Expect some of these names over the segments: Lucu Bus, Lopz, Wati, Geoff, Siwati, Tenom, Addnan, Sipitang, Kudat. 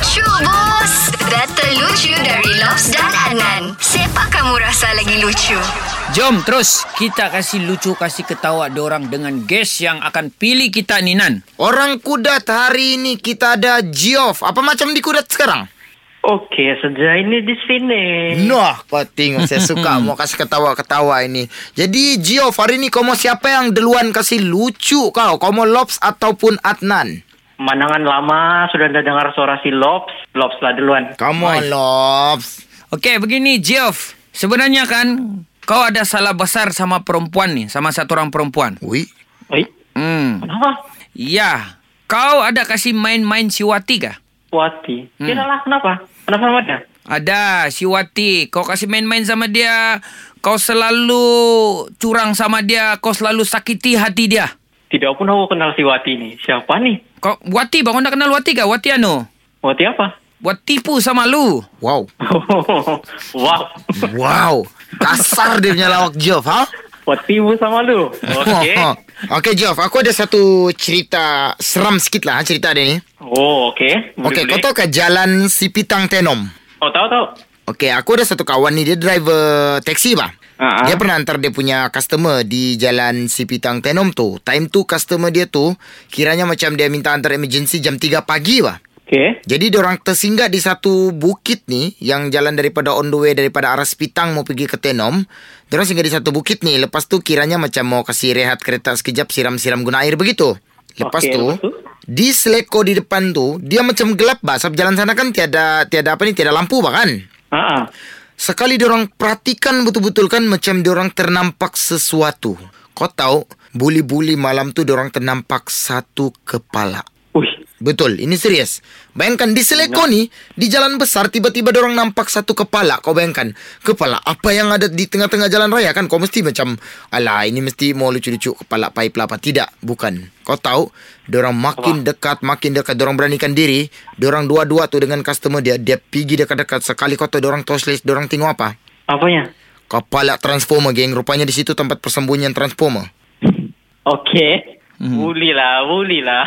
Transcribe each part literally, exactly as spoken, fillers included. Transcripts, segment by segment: Lucu Bus. Data lucu dari Lopz dan Addnan. Siapa kamu rasa lagi lucu? Jom terus kita kasih lucu, kasih ketawa diorang dengan guest yang akan pilih kita ni, Nan. Orang kudat hari ini kita ada Geoff. Apa macam di kudat sekarang? Okey, sejak ini di sini. Nah, kau tengok saya suka mau kasih ketawa-ketawa ini. Jadi Geoff, hari ini kau mau siapa yang duluan kasih lucu kau? Kau mau Lopz ataupun Addnan? Manangan lama sudah dah dengar suara si Lopz. Lopz lah duluan. Come on, Lopz. Okey, begini Geoff. Sebenarnya kan kau ada salah besar sama perempuan ni, sama satu orang perempuan. Ui. Ui. Hmm. Kenapa? Ya, kau ada kasih main-main Siwati kah? Wati. Hmm. Tidaklah, kenapa? Kenapa sama dia? Ada, Siwati. Kau kasih main-main sama dia. Kau selalu curang sama dia. Kau selalu sakiti hati dia. Tidak pun aku kenal Siwati ni. Siapa ni? Kau, Wati, bang. Kau nak kenal Wati kah? Wati ano? Wati apa? Buat tipu sama lu. Wow. Wow. Wow. Kasar dia punya lawak, Geoff, ha? Buat tipu sama lu. Okey. Okey, Geoff. Aku ada satu cerita seram sikit lah cerita dia ni. Oh, okey. Okey, kau tahu ke jalan Sipitang Tenom? Oh, tahu, tahu. Okey, aku ada satu kawan ni, dia driver taksi, bah. Uh-huh. Dia pernah hantar dia punya customer di jalan Sipitang Tenom tu. Time tu customer dia tu, kiranya macam dia minta hantar emergency jam tiga pagi, bah. Okay. Jadi diorang tersinggah di satu bukit ni yang jalan daripada on the way daripada arah Sipitang mau pergi ke Tenom. Diorang singgah di satu bukit ni. Lepas tu kiranya macam mau kasih rehat kereta sekejap, siram-siram guna air begitu. Lepas okay, tu lepas tu di seleko di depan tu dia macam gelap bah. Sebab jalan sana kan tiada tiada apa ni, tiada lampu bah kan. Uh-huh. Sekali diorang perhatikan betul-betul kan macam diorang ternampak sesuatu. Kau tahu buli-buli malam tu diorang ternampak satu kepala. Uish. Betul, ini serius. Bayangkan di seleko ni, di jalan besar tiba-tiba dorang nampak satu kepala. Kau bayangkan, kepala apa yang ada di tengah-tengah jalan raya kan? Kau mesti macam, alah ini mesti mau lucu-lucu kepala paip lah apa. Tidak, bukan. Kau tahu, dorang makin dekat, makin dekat, dorang beranikan diri. Dorang dua-dua tu dengan customer dia, dia pergi dekat-dekat. Sekali kau tahu dorang toslis, dorang tengok apa? Apanya? Kepala Transformer, geng. Rupanya di situ tempat persembunyian Transformer. Okey. Mm. Bully lah, bully lah.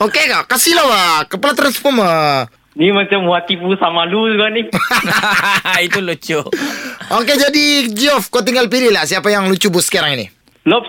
Okey kak, kasih lah wak. Kepala Transformer. Ni macam buat tipu sama lu juga ni. Itu lucu. Okey, jadi Geoff, kau tinggal pilih lah siapa yang lucu bus sekarang ini. Lopz,